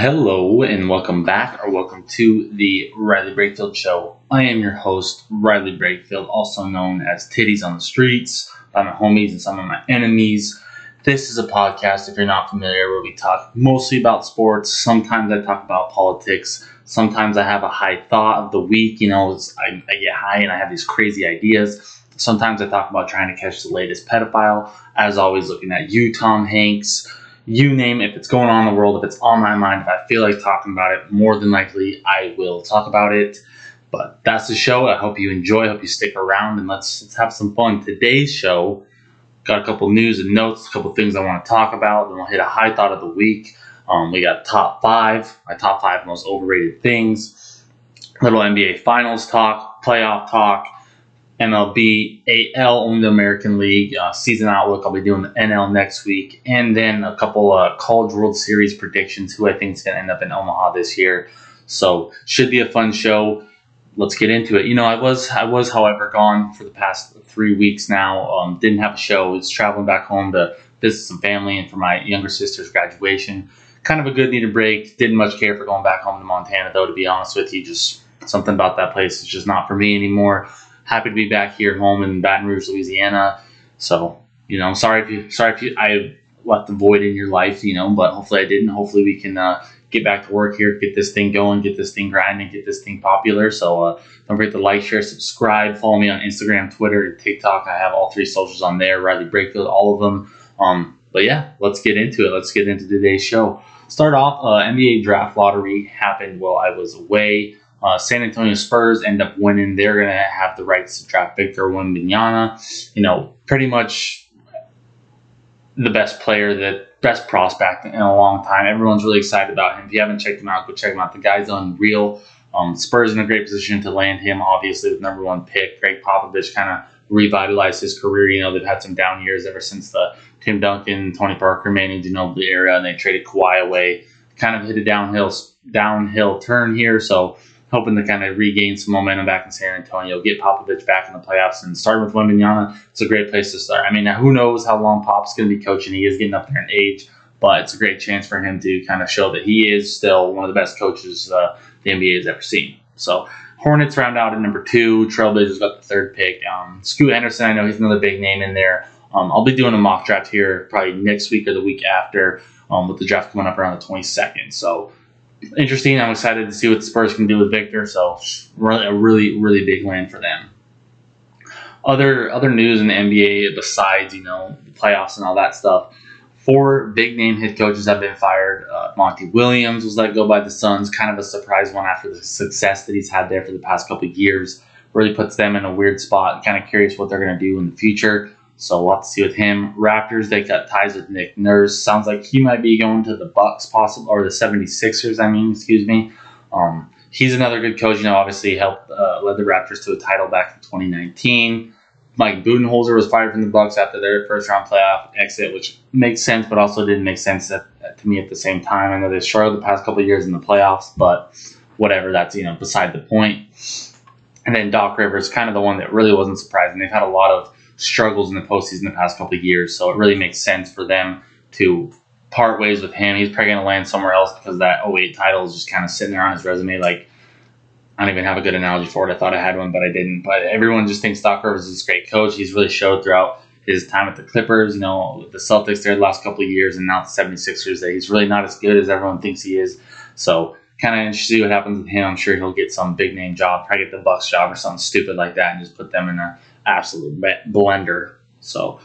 Hello and welcome back, or welcome to the Riley Brakefield Show. I am your host, Riley Brakefield, also known as Titties on the Streets, by my homies and some of my enemies. This is a podcast, if you're not familiar, where we talk mostly about sports. Sometimes I talk about politics. Sometimes I have a high thought of the week. You know, I get high and I have these crazy ideas. Sometimes I talk about trying to catch the latest pedophile. As always, looking at you, Tom Hanks. You name it, if it's going on in the world, if it's on my mind, if I feel like talking about it, more than likely I will talk about it. But that's the show. I hope you enjoy. I hope you stick around, and let's have some fun. Today's show, got a couple news and notes, a couple things I want to talk about. Then we'll hit a high thought of the week. We got top five, my top five most overrated things, little NBA Finals talk, playoff talk, MLB, AL, only the American League, season outlook. I'll be doing the NL next week. And then a couple College World Series predictions, who I think is going to end up in Omaha this year. So should be a fun show. Let's get into it. You know, I was, however, gone for the past 3 weeks now. Didn't have a show. Was traveling back home to visit some family and for my younger sister's graduation. Kind of a good needed break. Didn't much care for going back home to Montana, though, to be honest with you. Just something about that place is just not for me anymore. Happy to be back here at home in Baton Rouge, Louisiana. So, you know, sorry if you, I left the void in your life, you know, but hopefully I didn't. Hopefully we can get back to work here, get this thing going, get this thing grinding, get this thing popular. So don't forget to like, share, subscribe, follow me on Instagram, Twitter, and TikTok. I have all three socials on there, Riley Brakefield, all of them. But yeah, let's get into it. Let's get into today's show. Start off, NBA draft lottery happened while I was away. San Antonio Spurs end up winning. They're going to have the rights to draft Victor Wembanyama. You know, pretty much the best player, the best prospect in a long time. Everyone's really excited about him. If you haven't checked him out, go check him out. The guy's unreal. Spurs in a great position to land him, obviously, the number one pick. Craig Popovich kind of revitalized his career. You know, they've had some down years ever since the Tim Duncan, Tony Parker, Manu Ginobili era, and they traded Kawhi away. Kind of hit a downhill turn here, so hoping to kind of regain some momentum back in San Antonio, get Popovich back in the playoffs, and starting with Wembanyama, it's a great place to start. I mean, now who knows how long Pop's going to be coaching. He is getting up there in age, but it's a great chance for him to kind of show that he is still one of the best coaches the NBA has ever seen. So Hornets round out at number two. Trailblazers got the third pick. Scoot Henderson, I know he's another big name in there. I'll be doing a mock draft here probably next week or the week after with the draft coming up around the 22nd. So interesting. I'm excited to see what the Spurs can do with Victor. So a really, really big win for them. Other news in the NBA besides, you know, the playoffs and all that stuff. 4 big-name head coaches have been fired. Monty Williams was let go by the Suns. Kind of a surprise one after the success that he's had there for the past couple of years. Really puts them in a weird spot. Kind of curious what they're going to do in the future. So we'll have to see with him. Raptors, they cut ties with Nick Nurse. Sounds like he might be going to the Bucks, possible, or the 76ers, excuse me. He's another good coach. You know, obviously helped led the Raptors to a title back in 2019. Mike Budenholzer was fired from the Bucks after their first-round playoff exit, which makes sense, but also didn't make sense to me at the same time. I know they struggled the past couple of years in the playoffs, but whatever. That's, you know, beside the point. And then Doc Rivers, kind of the one that really wasn't surprising. They've had a lot of struggles in the postseason the past couple of years, so it really makes sense for them to part ways with him. He's probably going to land somewhere else because that 08 title is just kind of sitting there on his resume. Like, I don't even have a good analogy for it. I thought I had one, but I didn't. But everyone just thinks Doc Rivers is this great coach. He's really showed throughout his time at the Clippers, you know, with the Celtics there the last couple of years, and now the 76ers, that he's really not as good as everyone thinks he is. So kind of interesting to see what happens with him. I'm sure he'll get some big-name job, probably get the Bucks job or something stupid like that, and just put them in a absolute blender. So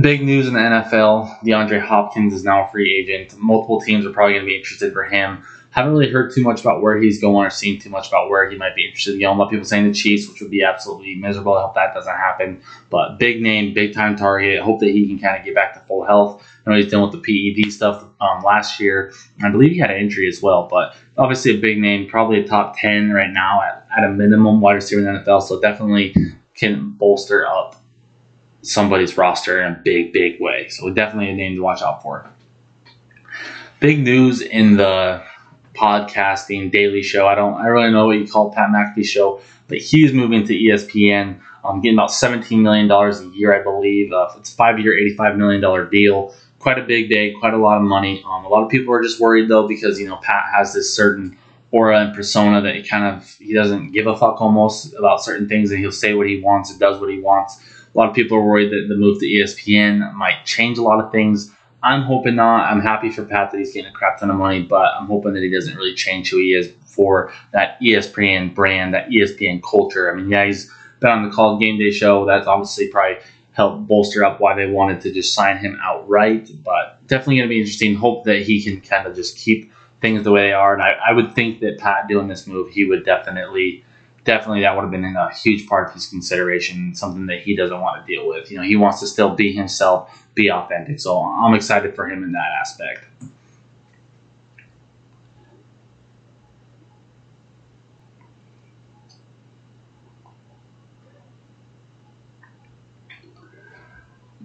big news in the NFL. DeAndre Hopkins is now a free agent. Multiple teams are probably going to be interested for him. Haven't really heard too much about where he's going or seen too much about where he might be interested. You know, a lot of people saying the Chiefs, which would be absolutely miserable. I hope that doesn't happen. But big name, big time target. Hope that he can kind of get back to full health. I know he's dealing with the PED stuff last year. I believe he had an injury as well. But obviously a big name, probably a top 10 right now at a minimum wide receiver in the NFL. So definitely can bolster up somebody's roster in a big, big way. So definitely a name to watch out for. Big news in the podcasting daily show. I really know what you call Pat McAfee show, but he's moving to ESPN. Getting about $17 million a year, I believe. It's a 5-year, $85 million deal. quite a big day, quite a lot of money. A lot of people are just worried though because, you know, Pat has this certain aura and persona that he doesn't give a fuck almost about certain things, and he'll say what he wants and does what he wants. A lot of people are worried that the move to ESPN might change a lot of things. I'm hoping not. I'm happy for Pat that he's getting a crap ton of money, but I'm hoping that he doesn't really change who he is for that ESPN brand, that ESPN culture. I mean, yeah, he's been on the College Game Day show. That's obviously probably helped bolster up why they wanted to just sign him outright, but definitely going to be interesting. Hope that he can kind of just keep things the way they are. And I would think that Pat doing this move, he would definitely that would have been a huge part of his consideration, something that he doesn't want to deal with. You know, he wants to still be himself, be authentic. So I'm excited for him in that aspect.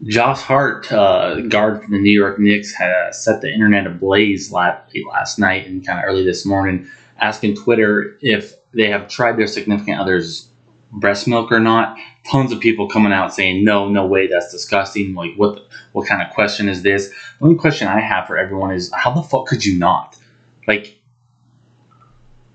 Josh Hart, guard from the New York Knicks, set the internet ablaze last night and kind of early this morning, asking Twitter if they have tried their significant other's breast milk or not. Tons of people coming out saying, no way, that's disgusting. Like, what kind of question is this? The only question I have for everyone is, how the fuck could you not? Like,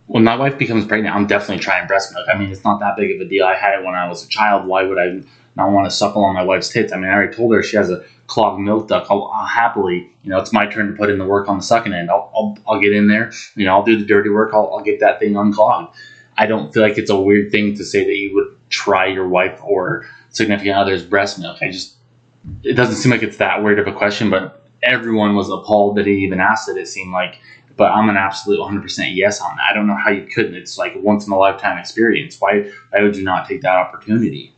when my wife becomes pregnant, I'm definitely trying breast milk. I mean, it's not that big of a deal. I had it when I was a child. Why would I not want to suckle on my wife's tits? I mean, I already told her she has a clogged milk duct. I'll happily, you know, it's my turn to put in the work on the sucking end. I'll get in there. You know, I'll do the dirty work. I'll get that thing unclogged. I don't feel like it's a weird thing to say that you would try your wife or significant other's breast milk. It doesn't seem like it's that weird of a question, but everyone was appalled that he even asked it. It seemed like. But I'm an absolute 100% yes on that. I don't know how you couldn't. It's like a once-in-a-lifetime experience. Why would you not take that opportunity?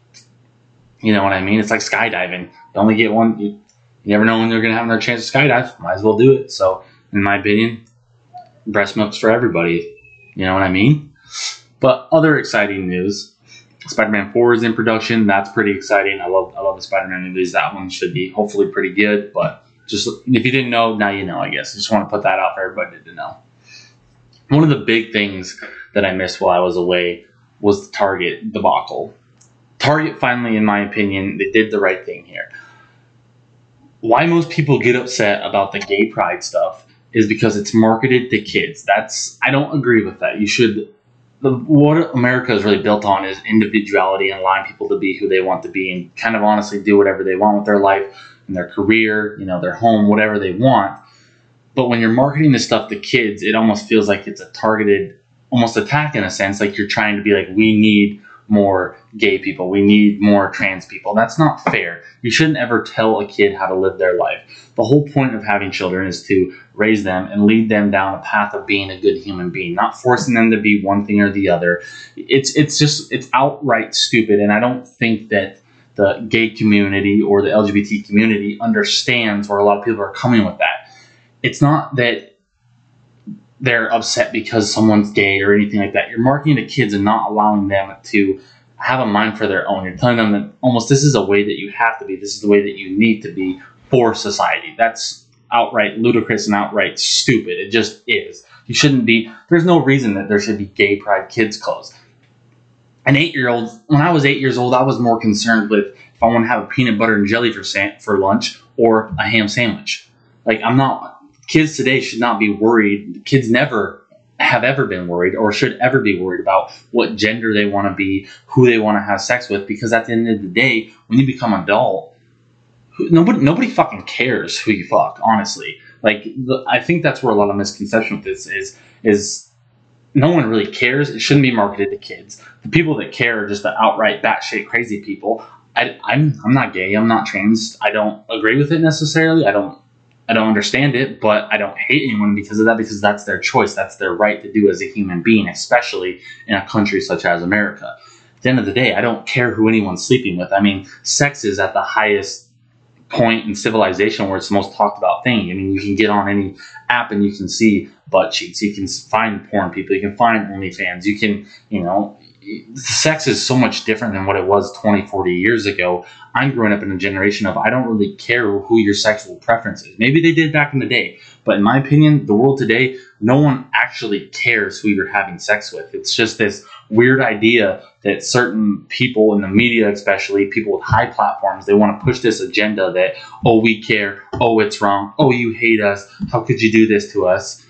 You know what I mean? It's like skydiving. You only get one. You never know when they're going to have another chance to skydive. Might as well do it. So, in my opinion, breast milk's for everybody. You know what I mean? But other exciting news. Spider-Man 4 is in production. That's pretty exciting. I love the Spider-Man movies. That one should be hopefully pretty good, but... just if you didn't know, now you know, I guess. I just want to put that out for everybody to know. One of the big things that I missed while I was away was the Target debacle. Target finally, in my opinion, they did the right thing here. Why most people get upset about the gay pride stuff is because it's marketed to kids. I don't agree with that. You should... What America is really built on is individuality and allowing people to be who they want to be and kind of honestly do whatever they want with their life and their career, you know, their home, whatever they want. But when you're marketing this stuff to kids, it almost feels like it's a targeted, almost attack in a sense, like you're trying to be like, we need more gay people. We need more trans people. That's not fair. You shouldn't ever tell a kid how to live their life. The whole point of having children is to raise them and lead them down a path of being a good human being, not forcing them to be one thing or the other. It's outright stupid, and I don't think that the gay community or the LGBT community understands where a lot of people are coming with that. It's not that they're upset because someone's gay or anything like that. You're marketing to kids and not allowing them to have a mind for their own. You're telling them that almost this is a way that you have to be. This is the way that you need to be for society. That's outright ludicrous and outright stupid. It just is. You shouldn't be. There's no reason that there should be gay pride kids clothes. An 8-year-old, when I was 8 years old, I was more concerned with if I want to have a peanut butter and jelly for lunch or a ham sandwich. Like, I'm not... Kids today should not be worried. Kids never have ever been worried or should ever be worried about what gender they want to be, who they want to have sex with, because at the end of the day, when you become an adult, nobody fucking cares who you fuck, honestly. Like, I think that's where a lot of misconception with this is no one really cares. It shouldn't be marketed to kids. The people that care are just the outright batshit crazy people. I'm not gay. I'm not trans. I don't agree with it necessarily. I don't understand it, but I don't hate anyone because of that, because that's their choice. That's their right to do as a human being, especially in a country such as America. At the end of the day, I don't care who anyone's sleeping with. I mean, sex is at the highest point in civilization where it's the most talked about thing. I mean, you can get on any app and you can see butt cheeks. You can find porn people. You can find OnlyFans. You can, you know... Sex is so much different than what it was 20, 40 years ago. I'm growing up in a generation of I don't really care who your sexual preference is. Maybe they did back in the day, but in my opinion, the world today, no one actually actually cares who you're having sex with. It's just this weird idea that certain people in the media, especially people with high platforms, they want to push this agenda that, oh, we care, oh, it's wrong, oh, you hate us, how could you do this to us?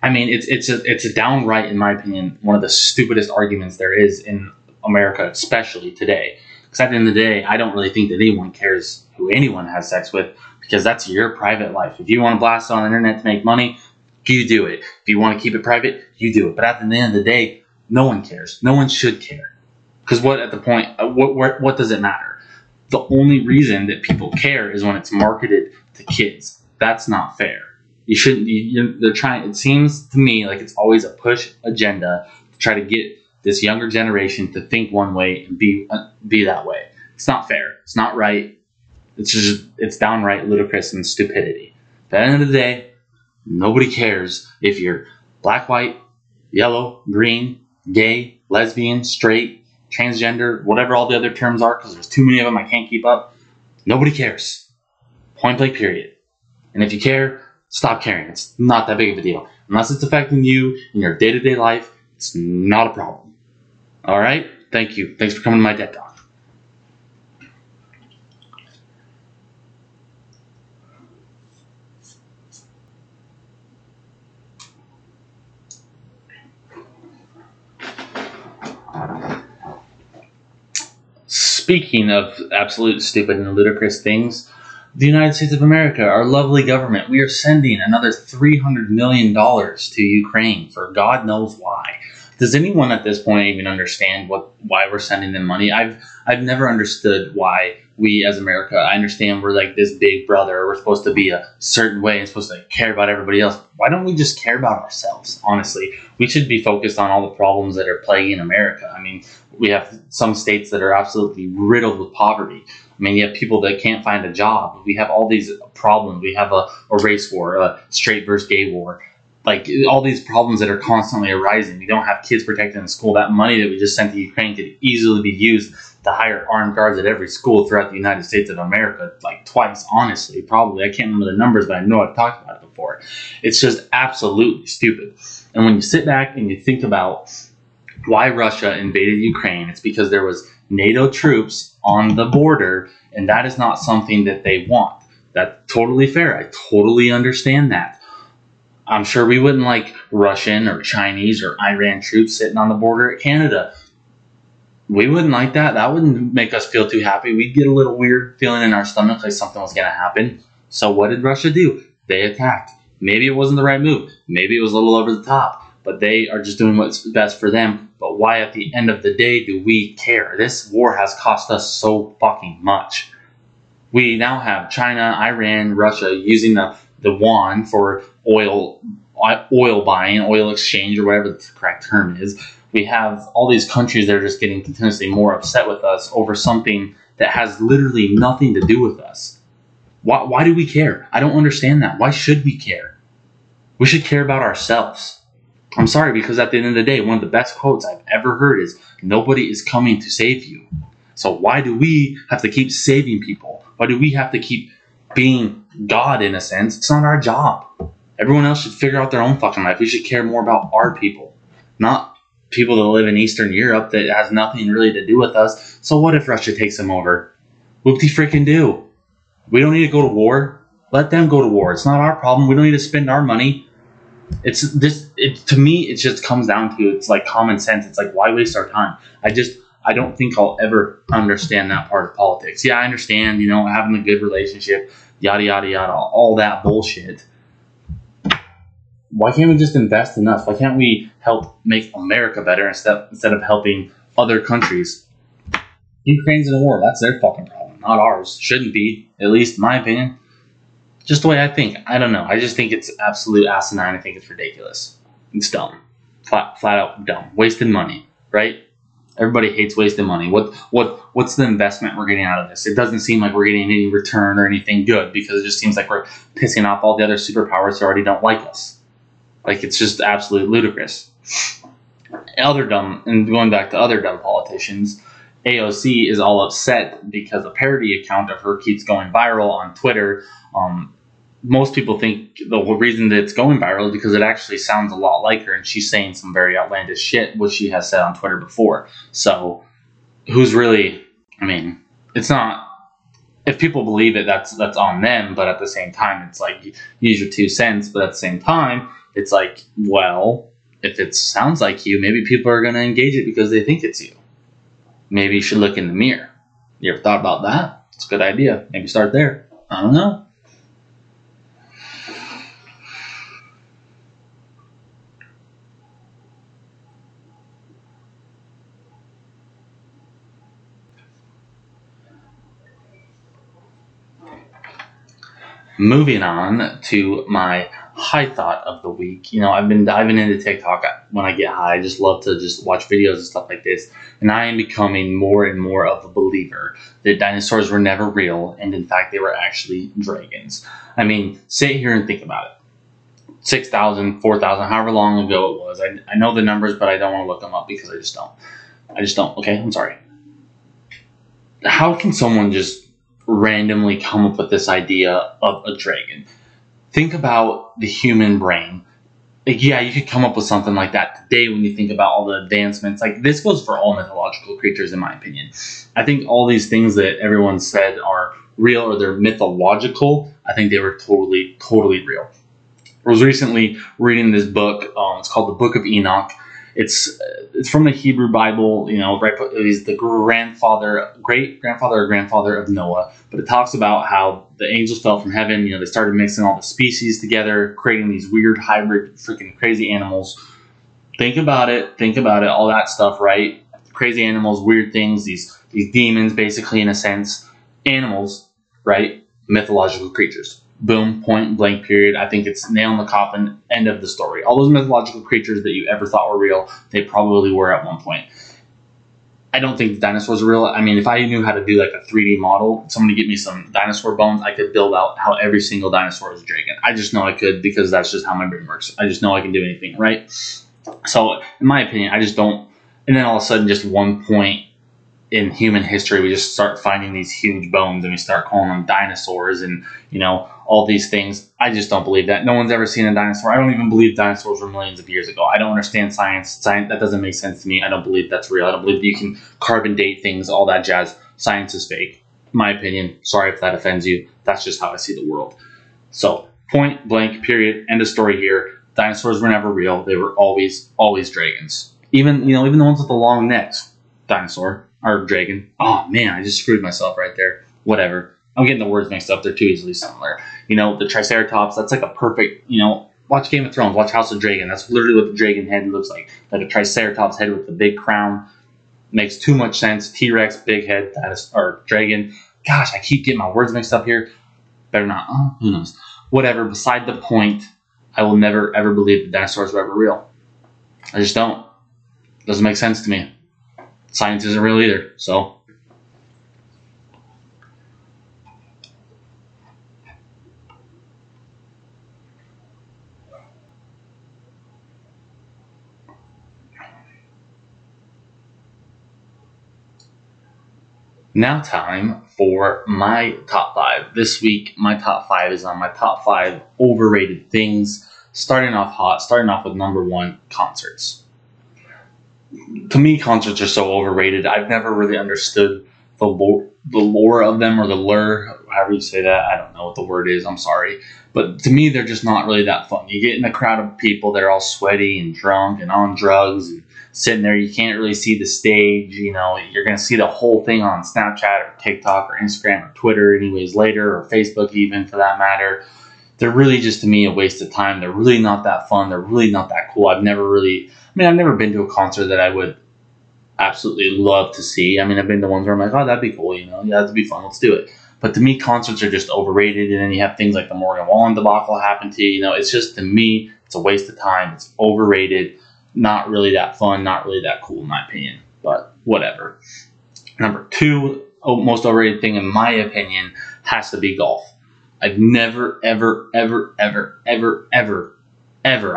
I mean, it's a downright, in my opinion, one of the stupidest arguments there is in America, especially today. Because at the end of the day, I don't really think that anyone cares who anyone has sex with, because that's your private life. If you want to blast it on the internet to make money, you do it. If you want to keep it private, you do it. But at the end of the day, no one cares. No one should care. Because what does it matter? The only reason that people care is when it's marketed to kids. That's not fair. You shouldn't. They're trying. It seems to me like it's always a push agenda to try to get this younger generation to think one way and be that way. It's not fair. It's not right. It's downright ludicrous and stupidity. At the end of the day, nobody cares if you're black, white, yellow, green, gay, lesbian, straight, transgender, whatever all the other terms are, because there's too many of them. I can't keep up. Nobody cares. Point blank, period. And if you care, stop caring. It's not that big of a deal. Unless it's affecting you in your day-to-day life, it's not a problem. All right? Thank you. Thanks for coming to my TED Talk. Speaking of absolute stupid and ludicrous things, the United States of America, our lovely government, we are sending another $300 million to Ukraine for God knows why. Does anyone at this point even understand why we're sending them money? I've never understood why we as America, I understand we're like this big brother, we're supposed to be a certain way and supposed to care about everybody else. Why don't we just care about ourselves, honestly? We should be focused on all the problems that are plaguing America. I mean, we have some states that are absolutely riddled with poverty. I mean, you have people that can't find a job. We have all these problems. We have a race war, a straight versus gay war, like all these problems that are constantly arising. We don't have kids protected in school. That money that we just sent to Ukraine could easily be used to hire armed guards at every school throughout the United States of America, like twice, honestly, probably. I can't remember the numbers, but I know I've talked about it before. It's just absolutely stupid. And when you sit back and you think about why Russia invaded Ukraine, it's because there was NATO troops on the border, and that is not something that they want. That's totally fair. I totally understand that. I'm sure we wouldn't like Russian or Chinese or Iran troops sitting on the border at Canada. We wouldn't like that. That wouldn't make us feel too happy. We'd get a little weird feeling in our stomach like something was going to happen. So what did Russia do? They attacked. Maybe it wasn't the right move. Maybe it was a little over the top. But they are just doing what's best for them. But why at the end of the day do we care? This war has cost us so fucking much. We now have China, Iran, Russia using the yuan for oil buying, oil exchange, or whatever the correct term is. We have all these countries that are just getting continuously more upset with us over something that has literally nothing to do with us. Why do we care? I don't understand that. Why should we care? We should care about ourselves. I'm sorry, because at the end of the day, one of the best quotes I've ever heard is, nobody is coming to save you. So why do we have to keep saving people? Why do we have to keep being God, in a sense? It's not our job. Everyone else should figure out their own fucking life. We should care more about our people, not people that live in Eastern Europe that has nothing really to do with us. So what if Russia takes them over? Whoop de freaking do. We don't need to go to war. Let them go to war. It's not our problem. We don't need to spend our money. To me, it just comes down to, it's like common sense. It's like, why waste our time? I don't think I'll ever understand that part of politics. Yeah, I understand, having a good relationship, yada, yada, yada, all that bullshit. Why can't we just invest enough? Why can't we help make America better instead of helping other countries? Ukraine's in a war. That's their fucking problem, not ours. Shouldn't be, at least in my opinion. Just the way I think. I don't know. I just think it's absolute asinine. I think it's ridiculous. It's dumb. Flat out dumb. Wasted money, right? Everybody hates wasted money. What's the investment we're getting out of this? It doesn't seem like we're getting any return or anything good, because it just seems like we're pissing off all the other superpowers who already don't like us. Like, it's just absolute ludicrous. Other dumb, and going back to other dumb politicians, AOC is all upset because a parody account of her keeps going viral on Twitter. most people think the reason that it's going viral is because it actually sounds a lot like her, and she's saying some very outlandish shit, which she has said on Twitter before. So who's really, I mean, it's not, if people believe it, that's on them. But at the same time, it's like, use your 2 cents. But at the same time, it's like, well, if it sounds like you, maybe people are going to engage it because they think it's you. Maybe you should look in the mirror. You ever thought about that? It's a good idea. Maybe start there. I don't know. Moving on to my high thought of the week. You know, I've been diving into TikTok when I get high. I just love to just watch videos and stuff like this. And I am becoming more and more of a believer that dinosaurs were never real. And in fact, they were actually dragons. I mean, sit here and think about it. 6,000, 4,000, however long ago it was. I know the numbers, but I don't want to look them up because I just don't. Okay, I'm sorry. How can someone just randomly come up with this idea of a dragon? Think about the human brain. Like, yeah, you could come up with something like that today when you think about all the advancements. Like, this goes for all mythological creatures, in my opinion. I think all these things that everyone said are real or they're mythological, I think they were totally real. I was recently reading this book. It's called The Book of Enoch. It's from the Hebrew Bible, you know, right? He's the great grandfather of Noah. But it talks about how the angels fell from heaven. You know, they started mixing all the species together, creating these weird hybrid, freaking crazy animals. Think about it, all that stuff, right? Crazy animals, weird things, these demons, basically, in a sense, animals, right? Mythological creatures. Boom, point blank, period. I think it's nail in the coffin, end of the story. All those mythological creatures that you ever thought were real, they probably were at one point. I don't think the dinosaurs are real. I mean, if I knew how to do like a 3D model, somebody give me some dinosaur bones, I could build out how every single dinosaur is a dragon. I just know I could because that's just how my brain works. I just know I can do anything, right? So in my opinion, I just don't. And then all of a sudden, just one point in human history, we just start finding these huge bones and we start calling them dinosaurs and, you know, all these things. I just don't believe that. No one's ever seen a dinosaur. I don't even believe dinosaurs were millions of years ago. I don't understand science. That doesn't make sense to me. I don't believe that's real. I don't believe you can carbon date things, all that jazz. Science is fake. My opinion. Sorry if that offends you. That's just how I see the world. So point blank, period. End of story here. Dinosaurs were never real. They were always dragons. Even the ones with the long necks. Dinosaur. Or dragon. Oh man, I just screwed myself right there. Whatever. I'm getting the words mixed up. They're too easily similar. You know, the Triceratops, that's like a perfect, you know, watch Game of Thrones, watch House of Dragon. That's literally what the dragon head looks like. Like a Triceratops head with the big crown. Makes too much sense. T-Rex, big head, or dragon. Gosh, I keep getting my words mixed up here. Better not. Oh, who knows? Whatever. Beside the point, I will never, ever believe the dinosaurs were ever real. I just don't. Doesn't make sense to me. Science isn't real either, so. Now time for my top five. This week, my top five is on my top five overrated things. Starting off hot, starting off with number one, concerts. To me, concerts are so overrated. I've never really understood the lore of them, or the lure, however you say that. I don't know what the word is. I'm sorry. But to me, they're just not really that fun. You get in a crowd of people, they're all sweaty and drunk and on drugs and sitting there. You can't really see the stage. You know, you're going to see the whole thing on Snapchat or TikTok or Instagram or Twitter anyways later, or Facebook even for that matter. They're really just, to me, a waste of time. They're really not that fun. They're really not that cool. I've never been to a concert that I would absolutely love to see. I mean, I've been to ones where I'm like, oh, that'd be cool, you know? Yeah, that'd be fun. Let's do it. But to me, concerts are just overrated. And then you have things like the Morgan Wallen debacle happen to you. You know, it's just, to me, it's a waste of time. It's overrated. Not really that fun. Not really that cool, in my opinion. But whatever. Number two, most overrated thing, in my opinion, has to be golf. I've never, ever,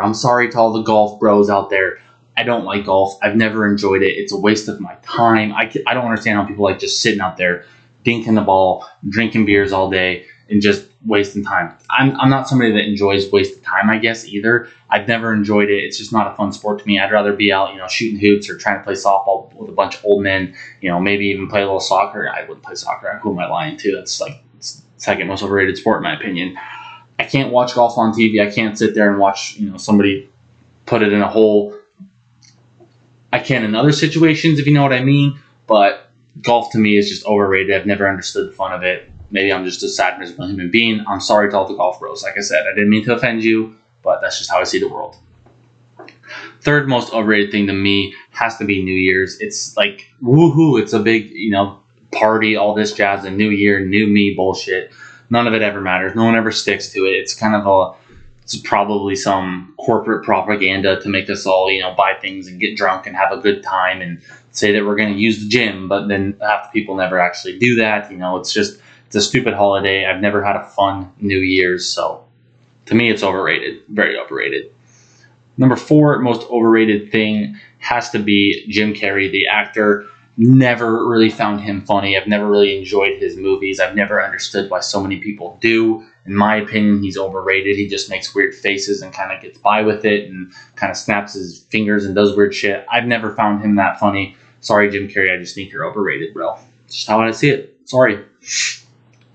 I'm sorry to all the golf bros out there. I don't like golf. I've never enjoyed it. It's a waste of my time. I don't understand how people like just sitting out there, dinking the ball, drinking beers all day. and just wasting time. I'm not somebody that enjoys wasted time, I guess, either. I've never enjoyed it. It's just not a fun sport to me. I'd rather be out, shooting hoops or trying to play softball with a bunch of old men, maybe even play a little soccer. I wouldn't play soccer. Who am I lying to? That's like second most overrated sport, in my opinion. I can't watch golf on TV. I can't sit there and watch, somebody put it in a hole. I can in other situations, if you know what I mean, but golf to me is just overrated. I've never understood the fun of it. Maybe I'm just a sad, miserable human being. I'm sorry to all the golf bros. Like I said, I didn't mean to offend you, but that's just how I see the world. Third most overrated thing to me has to be New Year's. It's like, woohoo, it's a big, party, all this jazz, and new year, new me bullshit. None of it ever matters. No one ever sticks to it. It's kind of it's probably some corporate propaganda to make us all, buy things and get drunk and have a good time and say that we're going to use the gym, but then half the people never actually do that. It's a stupid holiday. I've never had a fun New Year's, so to me, it's overrated. Very overrated. Number four most overrated thing has to be Jim Carrey, the actor. Never really found him funny. I've never really enjoyed his movies. I've never understood why so many people do. In my opinion, he's overrated. He just makes weird faces and kind of gets by with it and kind of snaps his fingers and does weird shit. I've never found him that funny. Sorry, Jim Carrey. I just think you're overrated, bro. It's just how I see it. Sorry.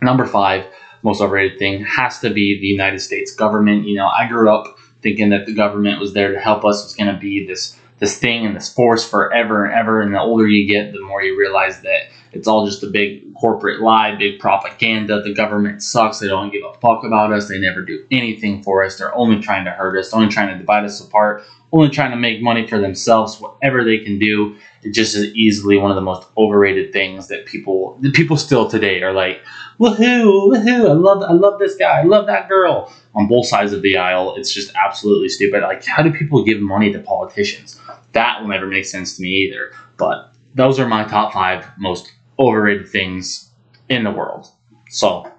Number five most overrated thing has to be the United States government. I grew up thinking that the government was there to help us. It's going to be this thing and this force forever and ever. And the older you get, the more you realize that it's all just a big corporate lie, big propaganda. The government sucks. They don't give a fuck about us. They never do anything for us. They're only trying to hurt us, only trying to divide us apart, only trying to make money for themselves, whatever they can do. It just is easily one of the most overrated things that people still today are like, woohoo, woohoo, I love this guy, I love that girl. On both sides of the aisle, it's just absolutely stupid. Like, how do people give money to politicians? That will never make sense to me either. But those are my top five most overrated things in the world. So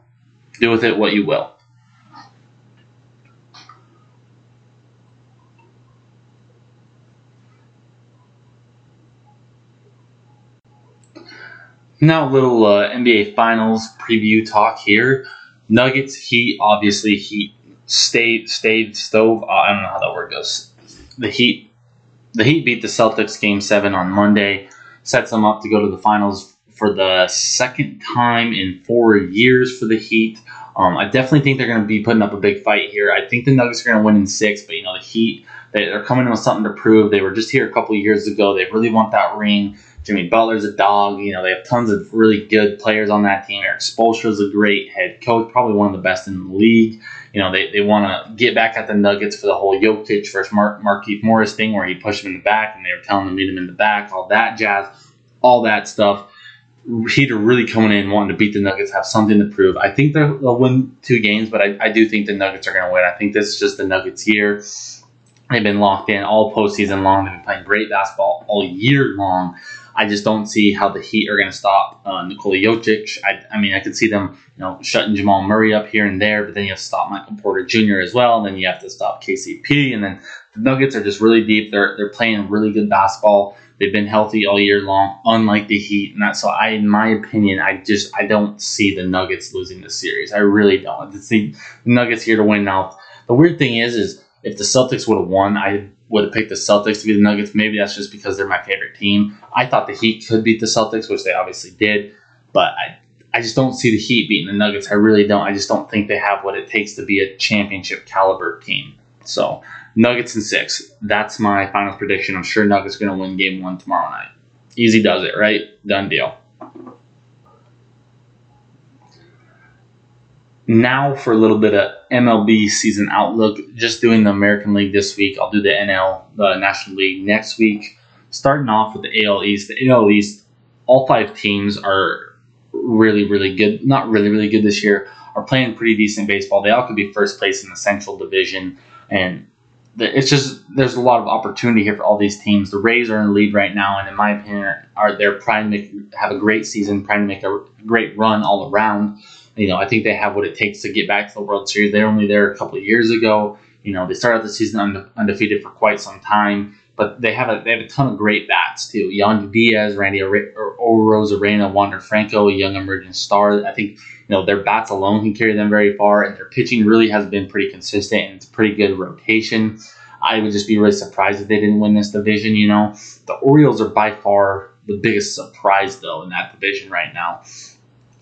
do with it what you will. Now a little NBA Finals preview talk here. Nuggets, Heat, obviously Heat stove. I don't know how that word goes. The Heat beat the Celtics Game 7 on Monday. Sets them up to go to the Finals for the second time in 4 years for the Heat. I definitely think they're going to be putting up a big fight here. I think the Nuggets are going to win in 6, but the Heat, they're coming in with something to prove. They were just here a couple of years ago. They really want that ring. Jimmy Butler's a dog. They have tons of really good players on that team. Eric Spoelstra's a great head coach, probably one of the best in the league. They want to get back at the Nuggets for the whole Jokic versus Markieff Morris thing where he pushed him in the back and they were telling him to meet him in the back, all that jazz, all that stuff. Heat are really coming in wanting to beat the Nuggets, have something to prove. I think they'll win 2 games, but I do think the Nuggets are going to win. I think this is just the Nuggets' year. They've been locked in all postseason long. They've been playing great basketball all year long. I just don't see how the Heat are going to stop Nikola Jokic. I could see them, shutting Jamal Murray up here and there, but then you have to stop Michael Porter Jr. as well, and then you have to stop KCP, and then the Nuggets are just really deep. They're playing really good basketball. They've been healthy all year long, unlike the Heat, and that's so. In my opinion, I don't see the Nuggets losing this series. I really don't. I see the Nuggets here to win now. The weird thing is if the Celtics would have won, I would have picked the Celtics to be the Nuggets. Maybe that's just because they're my favorite team. I thought the Heat could beat the Celtics, which they obviously did, but I just don't see the Heat beating the Nuggets. I really don't. I just don't think they have what it takes to be a championship caliber team. So Nuggets in 6. That's my finals prediction. I'm sure Nuggets are going to win Game 1 tomorrow night. Easy does it, right? Done deal. Now for a little bit of MLB season outlook. Just doing the American League this week. I'll do the NL, the National League, next week. Starting off with the AL East. The AL East, all 5 teams are really, really good. Not really, really good this year. Are playing pretty decent baseball. They all could be first place in the Central Division. And it's just there's a lot of opportunity here for all these teams. The Rays are in the lead right now, and in my opinion, they're trying to have a great season, trying to make a great run all around. I think they have what it takes to get back to the World Series. They were only there a couple of years ago. They started the season undefeated for quite some time. But they have a ton of great bats too. Yandy Diaz, Randy Orozarena, Wander Franco, a young emerging star. I think their bats alone can carry them very far, and their pitching really has been pretty consistent, and it's pretty good rotation. I would just be really surprised if they didn't win this division. The Orioles are by far the biggest surprise though in that division right now.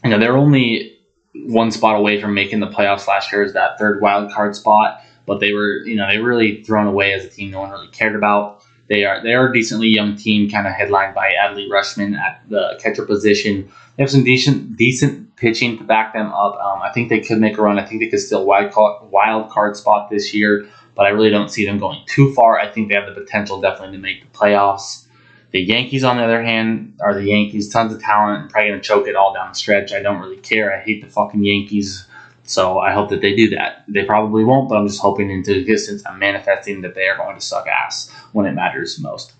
They're only one spot away from making the playoffs last year, is that third wild card spot, but they were they really thrown away as a team no one really cared about. They are a decently young team, kind of headlined by Adley Rutschman at the catcher position. They have some decent pitching to back them up. I think they could make a run. I think they could steal wild card spot this year, but I really don't see them going too far. I think they have the potential definitely to make the playoffs. The Yankees, on the other hand, are the Yankees. Tons of talent. Probably going to choke it all down the stretch. I don't really care. I hate the fucking Yankees. So I hope that they do that. They probably won't, but I'm just hoping into existence. I'm manifesting that they are going to suck ass when it matters most.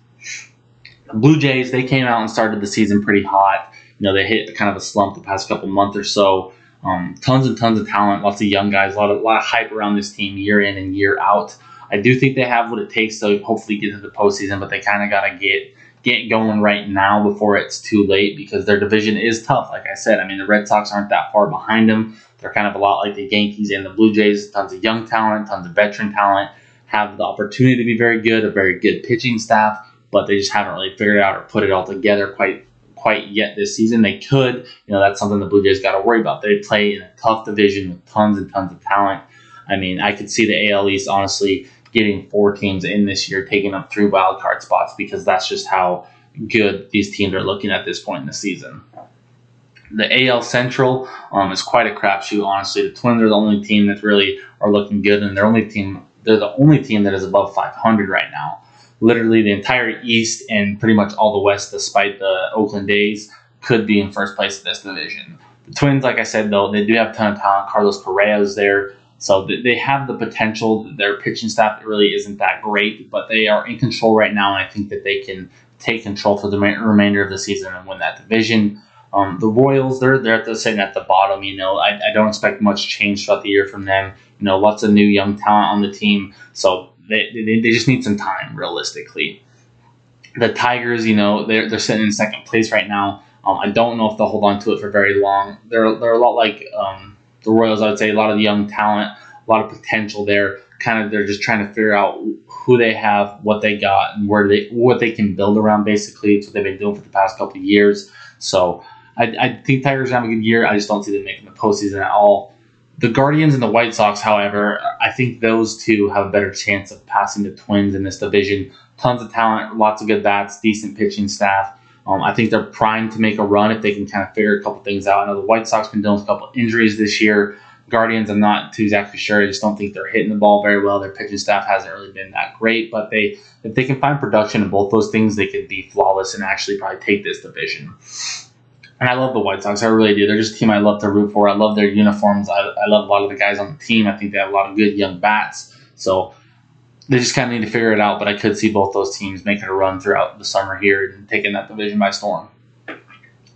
The Blue Jays, they came out and started the season pretty hot. They hit kind of a slump the past couple months or so. Tons and tons of talent, lots of young guys, a lot of hype around this team year in and year out. I do think they have what it takes to hopefully get to the postseason, but they kind of got to get going right now before it's too late, because their division is tough. Like I said, the Red Sox aren't that far behind them. They're kind of a lot like the Yankees and the Blue Jays. Tons of young talent, tons of veteran talent, have the opportunity to be very good, a very good pitching staff, but they just haven't really figured it out or put it all together quite yet this season. They could. That's something the Blue Jays got to worry about. They play in a tough division with tons and tons of talent. I could see the AL East, honestly, getting 4 teams in this year, taking up 3 wild card spots, because that's just how good these teams are looking at this point in the season. The AL Central is quite a crapshoot, honestly. The Twins are the only team that really are looking good, and they're the only team that is above 500 right now. Literally, the entire East and pretty much all the West, despite the Oakland A's, could be in first place in this division. The Twins, like I said, though, they do have a ton of talent. Carlos Correa is there. So they have the potential. Their pitching staff really isn't that great, but they are in control right now, and I think that they can take control for the remainder of the season and win that division. The Royals, they're sitting at the bottom. I don't expect much change throughout the year from them. Lots of new young talent on the team, so they just need some time, realistically. The Tigers, they're sitting in second place right now. I don't know if they'll hold on to it for very long. They're a lot like the Royals, I would say. A lot of young talent, a lot of potential there. They're just trying to figure out who they have, what they got, and what they can build around, basically. It's what they've been doing for the past couple of years. So I think Tigers have a good year. I just don't see them making the postseason at all. The Guardians and the White Sox, however, I think those two have a better chance of passing the Twins in this division. Tons of talent, lots of good bats, decent pitching staff. I think they're primed to make a run if they can kind of figure a couple things out. I know the White Sox have been dealing with a couple injuries this year. Guardians, I'm not too exactly sure. I just don't think they're hitting the ball very well. Their pitching staff hasn't really been that great, but if they can find production in both those things, they could be flawless and actually probably take this division. And I love the White Sox. I really do. They're just a team I love to root for. I love their uniforms. I love a lot of the guys on the team. I think they have a lot of good young bats. So they just kind of need to figure it out, but I could see both those teams making a run throughout the summer here and taking that division by storm.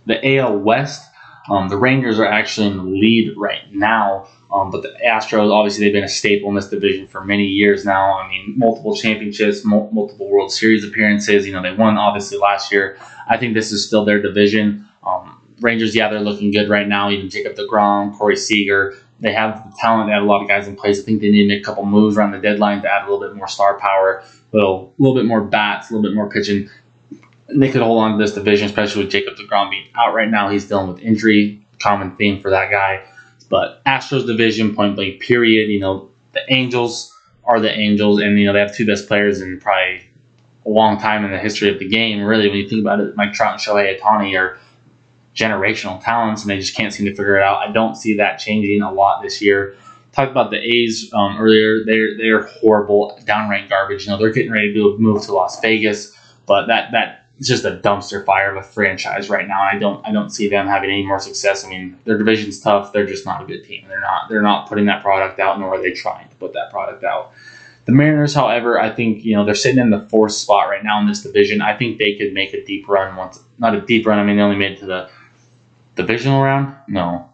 The AL West, the Rangers are actually in the lead right now, but the Astros, obviously, they've been a staple in this division for many years now. Multiple championships, multiple World Series appearances. They won, obviously, last year. I think this is still their division. Rangers, they're looking good right now. Even Jacob DeGrom, Corey Seager, they have the talent. They have a lot of guys in place. I think they need to make a couple moves around the deadline to add a little bit more star power, a little bit more bats, a little bit more pitching. And they could hold on to this division, especially with Jacob DeGrom being out right now. He's dealing with injury, common theme for that guy. But Astros division, point blank, period. The Angels are the Angels, and they have 2 best players in probably a long time in the history of the game. Really, when you think about it, Mike Trout and Shohei Ohtani are generational talents, and they just can't seem to figure it out. I don't see that changing a lot this year. Talked about the A's earlier. They're horrible, downright garbage. They're getting ready to do a move to Las Vegas, but that's just a dumpster fire of a franchise right now. I don't see them having any more success. Their division's tough. They're just not a good team. They're not putting that product out, nor are they trying to put that product out. The Mariners, however, I think, they're sitting in the 4th spot right now in this division. I think they could make a deep run once, not a deep run. They only made it to the divisional round? No.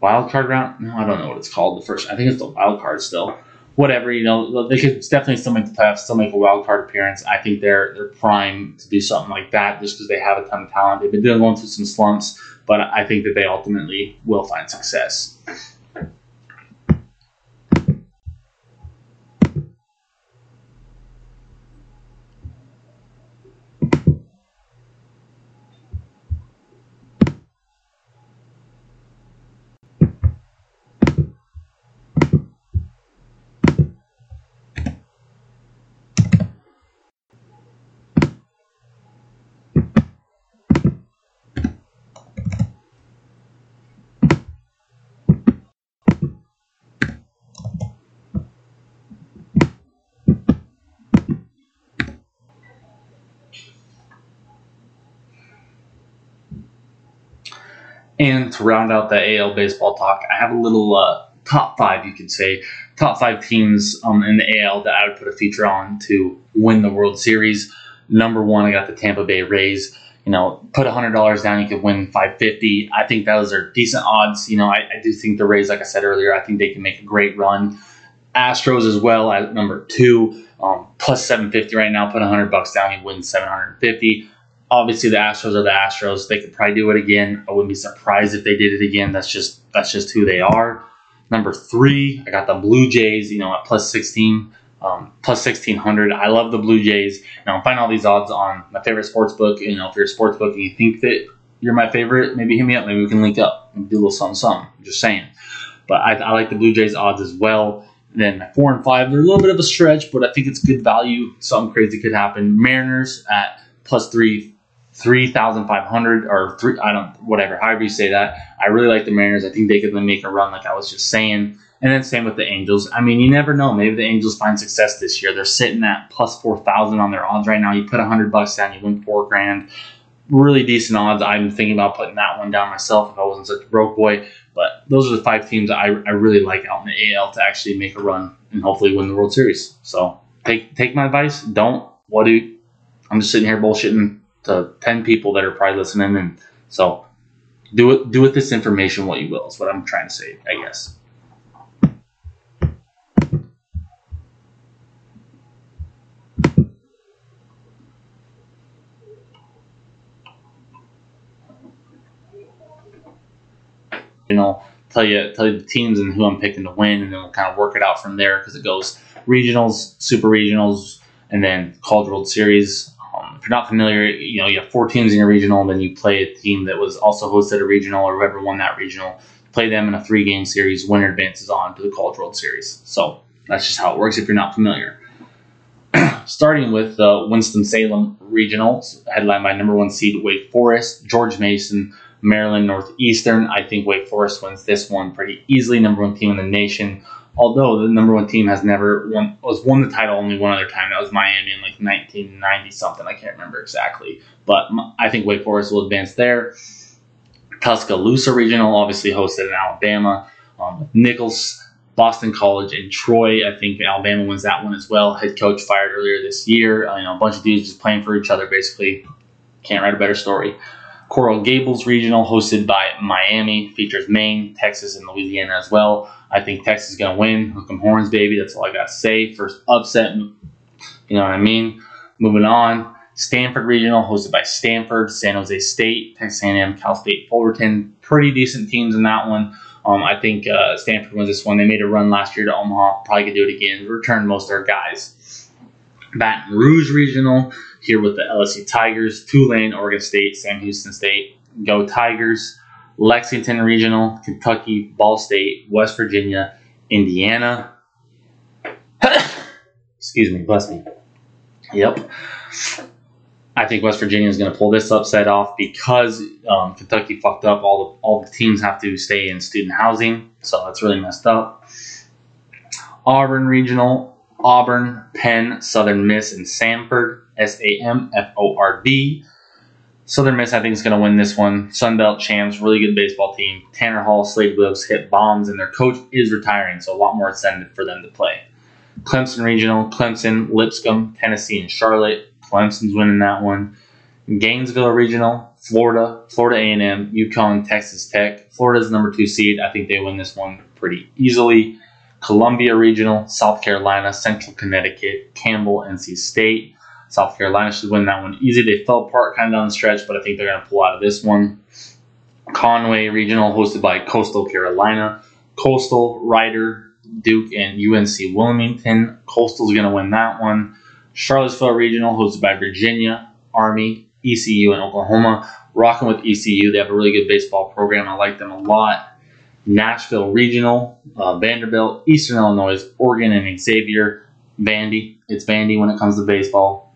Wild card round? No, I don't know what it's called. I think it's the wild card still. whatever, you know, they could definitely still make the playoffs, still make a wild card appearance. I think they're prime to do something like that just because they have a ton of talent. They've been going through some slumps, but I think that they ultimately will find success. And to round out the AL baseball talk, I have a little top five, you could say, top five teams in the AL that I would put a feature on to win the World Series. Number one, I got the Tampa Bay Rays. You know, put $100 down, you could win $550. I think those are decent odds. You know, I do think the Rays, like I said earlier, I think they can make a great run. Astros as well at number two, plus $750 right now. Put $100 down, you win $750. Obviously, the Astros are the Astros. They could probably do it again. I wouldn't be surprised if they did it again. That's just who they are. Number three, I got the Blue Jays. You know, at plus 1600. I love the Blue Jays. Now, find all these odds on my favorite sports book. You know, if you're a sports book and you think that you're my favorite, maybe hit me up. Maybe we can link up and do a little something. I'm just saying. But I like the Blue Jays odds as well. Then 4 and 5, they're a little bit of a stretch, but I think it's good value. Something crazy could happen. Mariners at plus 3,500 or three, I don't, whatever, however you say that. I really like the Mariners. I think they could make a run, like I was just saying. And then same with the Angels. I mean, you never know. Maybe the Angels find success this year. They're sitting at plus 4,000 on their odds right now. You put $100 down, you win $4,000. Really decent odds. I'm thinking about putting that one down myself if I wasn't such a broke boy. But those are the five teams I really like out in the AL to actually make a run and hopefully win the World Series. So take my advice. Don't. What do I'm just sitting here bullshitting to 10 people that are probably listening, and so do with this information what you will is what I'm trying to say, I guess. You know, tell you the teams and who I'm picking to win, and then we'll kind of work it out from there because it goes regionals, super regionals, and then College World Series. If you're not familiar, you know, you have four teams in your regional, and then you play a team that was also hosted a regional or whoever won that regional. Play them in a 3-game series, winner advances on to the College World Series. So that's just how it works if you're not familiar. Starting with the Winston-Salem Regional, headlined by number 1 seed Wake Forest, George Mason, Maryland Northeastern. I think Wake Forest wins this one pretty easily, number 1 team in the nation. Although the number 1 team has never won the title only one other time. That was Miami in like 1990-something. I can't remember exactly. But I think Wake Forest will advance there. Tuscaloosa Regional, obviously hosted in Alabama. Nichols, Boston College, and Troy. I think Alabama wins that one as well. Head coach fired earlier this year. You know, a bunch of dudes just playing for each other, basically. Can't write a better story. Coral Gables Regional, hosted by Miami, features Maine, Texas, and Louisiana as well. I think Texas is going to win. Hook 'em horns, baby. That's all I got to say. First upset, you know what I mean? Moving on. Stanford Regional, hosted by Stanford, San Jose State, Texas A&M, Cal State, Fullerton. Pretty decent teams in that one. I think Stanford wins this one. They made a run last year to Omaha. Probably could do it again. Returned most of their guys. Baton Rouge Regional, here with the LSU Tigers, Tulane, Oregon State, Sam Houston State, go Tigers. Lexington Regional, Kentucky, Ball State, West Virginia, Indiana. Excuse me, bless me. Yep. I think West Virginia is going to pull this upset off because Kentucky fucked up. All the teams have to stay in student housing, so that's really messed up. Auburn Regional, Auburn, Penn, Southern Miss, and Samford, S-A-M-F-O-R-D. Southern Miss, I think, is going to win this one. Sunbelt champs, really good baseball team. Tanner Hall, Slade Williams hit bombs, and their coach is retiring, so a lot more incentive for them to play. Clemson Regional, Clemson, Lipscomb, Tennessee, and Charlotte. Clemson's winning that one. Gainesville Regional, Florida, Florida A&M, UConn, Texas Tech. Florida's number 2 seed. I think they win this one pretty easily. Columbia Regional, South Carolina, Central Connecticut, Campbell, NC State. South Carolina should win that one easy. They fell apart kind of down the stretch, but I think they're going to pull out of this one. Conway Regional, hosted by Coastal Carolina. Coastal, Rider, Duke, and UNC Wilmington. Coastal's going to win that one. Charlottesville Regional, hosted by Virginia, Army, ECU, and Oklahoma. Rocking with ECU. They have a really good baseball program. I like them a lot. Nashville Regional, Vanderbilt, Eastern Illinois, Oregon, and Xavier. Vandy. It's Vandy when it comes to baseball.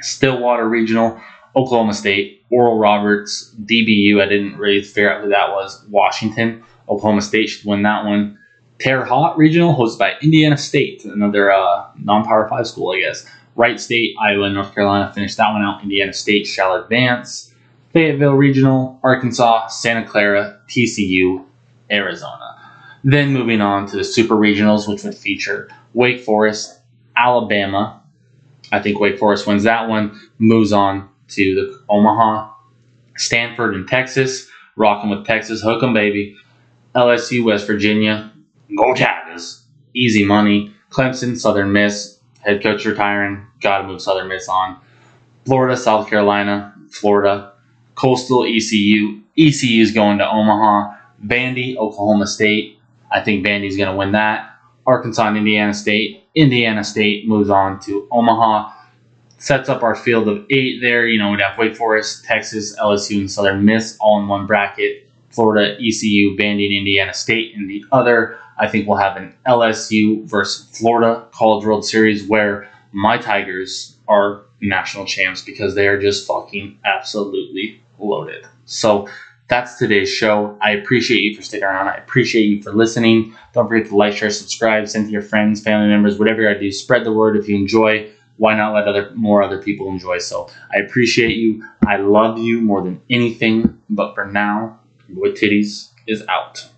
Stillwater Regional, Oklahoma State, Oral Roberts, DBU. I didn't really figure out who that was. Washington. Oklahoma State should win that one. Terre Haute Regional, hosted by Indiana State, another non-Power 5 school, I guess. Wright State, Iowa, and North Carolina finish that one out. Indiana State shall advance. Fayetteville Regional, Arkansas, Santa Clara, TCU, Arizona. Then moving on to the Super Regionals, which would feature Wake Forest, Alabama. I think Wake Forest wins that one. Moves on to the Omaha, Stanford, and Texas. Rocking with Texas, hook 'em, baby. LSU, West Virginia. Go Tigers. Easy money. Clemson, Southern Miss. Head coach retiring. Got to move Southern Miss on. Florida, South Carolina. Florida. Coastal, ECU. ECU's going to Omaha. Vandy, Oklahoma State. I think Vandy's going to win that. Arkansas and Indiana State. Indiana State moves on to Omaha. Sets up our field of 8 there. You know, we'd have Wake Forest, Texas, LSU, and Southern Miss all in one bracket. Florida, ECU, Vandy, and Indiana State in the other. I think we'll have an LSU versus Florida College World Series where my Tigers are national champs because they are just fucking absolutely loaded. So that's today's show. I appreciate you for sticking around. I appreciate you for listening. Don't forget to like, share, subscribe, send to your friends, family members, whatever you gotta do. Spread the word if you enjoy. Why not let other people enjoy? So I appreciate you. I love you more than anything. But for now, your boy Titties is out.